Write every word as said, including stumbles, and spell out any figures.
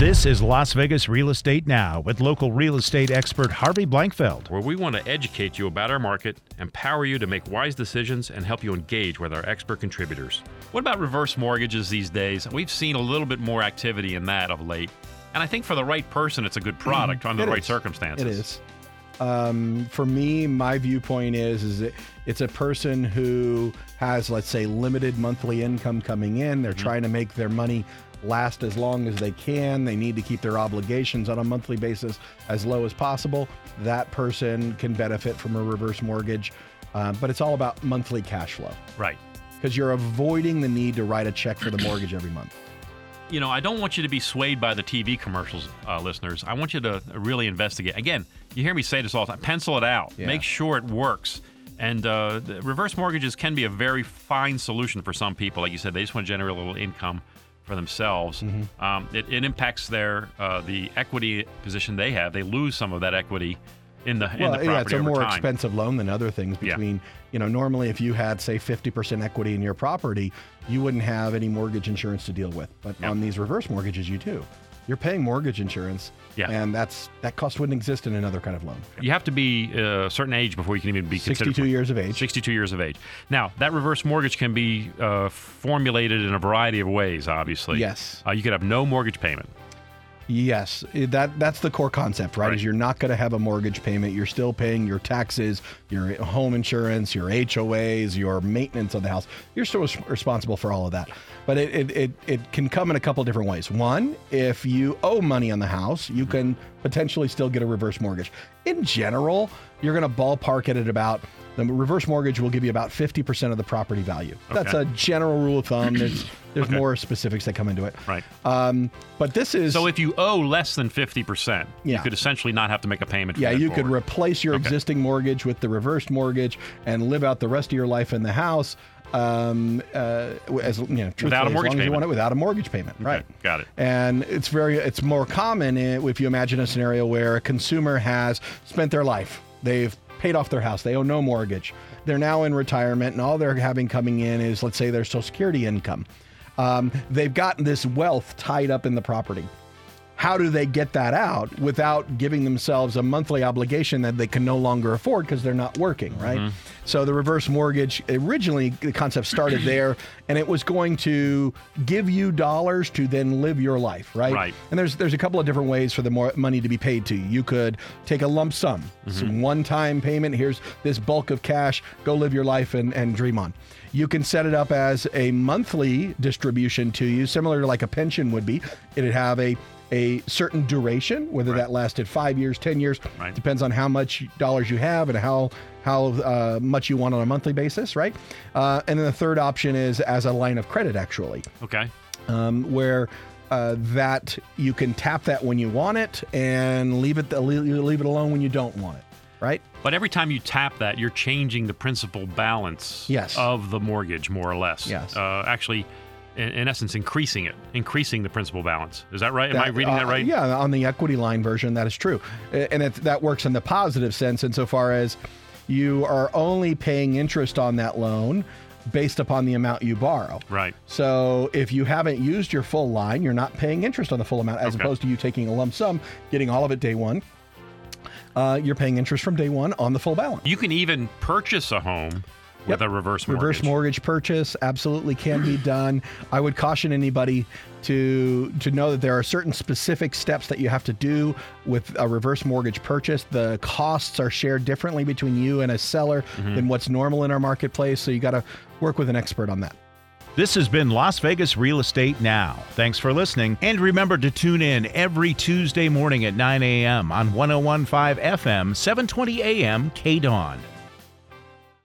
This is Las Vegas Real Estate Now with local real estate expert Harvey Blankfeld, where we want to educate you about our market, empower you to make wise decisions, and help you engage with our expert contributors. What about reverse mortgages these days? We've seen a little bit more activity in that of late. And I think for the right person, it's a good product under the right circumstances. It is. Um, for me, my viewpoint is, is that it's a person who has, let's say, limited monthly income coming in. They're mm-hmm. trying to make their money last as long as they can. They need to keep their obligations on a monthly basis as low as possible. That person can benefit from a reverse mortgage, uh, but it's all about monthly cash flow. Right. Because you're avoiding the need to write a check for the mortgage every month. You know, I don't want you to be swayed by the T V commercials, uh, listeners. I want you to really investigate. Again, you hear me say this all the time. Pencil it out. Yeah. Make sure it works. And uh, the reverse mortgages can be a very fine solution for some people. Like you said, they just want to generate a little income for themselves. Mm-hmm. Um, it, it impacts their uh, the equity position they have. They lose some of that equity in the, well, in the property. Yeah, it's a over more time. expensive loan than other things. Between, yeah. you know, normally if you had, say, fifty percent equity in your property, you wouldn't have any mortgage insurance to deal with. But yep. on these reverse mortgages, you do. You're paying mortgage insurance, yeah. and that's that cost wouldn't exist in another kind of loan. You have to be uh, a certain age before you can even be considered. sixty-two years of age. sixty-two years of age. Now, that reverse mortgage can be uh, formulated in a variety of ways, obviously. Yes. Uh, you could have no mortgage payment. Yes, that that's the core concept, right? right? Is you're not going to have a mortgage payment. You're still paying your taxes, your home insurance, your H O As, your maintenance of the house. You're still responsible for all of that. But it it, it, it can come in a couple different ways. One, if you owe money on the house, you can potentially still get a reverse mortgage. In general, you're going to ballpark it at about, the reverse mortgage will give you about fifty percent of the property value. Okay. That's a general rule of thumb. There's, there's okay. more specifics that come into it. Right. Um, but this is... So if you owe less than fifty percent, yeah. you could essentially not have to make a payment. Yeah, you forward. could replace your okay. existing mortgage with the reverse mortgage and live out the rest of your life in the house. Um, uh, as you know, without a mortgage as long payment. As you want it, without a mortgage payment, okay, right? Got it. And it's very, it's more common if you imagine a scenario where a consumer has spent their life, they've paid off their house, they owe no mortgage, they're now in retirement, and all they're having coming in is, let's say, their Social Security income. Um, they've gotten this wealth tied up in the property. How do they get that out without giving themselves a monthly obligation that they can no longer afford because they're not working, right? Mm-hmm. So the reverse mortgage, originally the concept started there, and it was going to give you dollars to then live your life, right? Right. And there's there's a couple of different ways for the more money to be paid to you. You could take a lump sum, mm-hmm. some one-time payment, here's this bulk of cash, go live your life and, and dream on. You can set it up as a monthly distribution to you, similar to like a pension would be. It'd have a a certain duration, whether right. that lasted five years, ten years, right. depends on how much dollars you have and how how uh, much you want on a monthly basis, right? Uh, and then the third option is as a line of credit, actually. Okay. Um, where uh, that you can tap that when you want it and leave it leave it alone when you don't want it, right? But every time you tap that, you're changing the principal balance yes. of the mortgage, more or less. Yes. Uh, actually, in essence, increasing it, increasing the principal balance. Is that right? Am that, I reading uh, that right? Yeah, on the equity line version, that is true. And it, that works in the positive sense insofar as you are only paying interest on that loan based upon the amount you borrow. Right. So if you haven't used your full line, you're not paying interest on the full amount, as okay. opposed to you taking a lump sum, getting all of it day one. Uh, you're paying interest from day one on the full balance. You can even purchase a home with yep. a reverse mortgage. Reverse mortgage purchase absolutely can be done. I would caution anybody to to know that there are certain specific steps that you have to do with a reverse mortgage purchase. The costs are shared differently between you and a seller mm-hmm. than what's normal in our marketplace, so you got to work with an expert on that. This has been Las Vegas Real Estate Now. Thanks for listening, and remember to tune in every Tuesday morning at nine a.m. on one oh one point five F M, seven twenty a.m. K Dawn.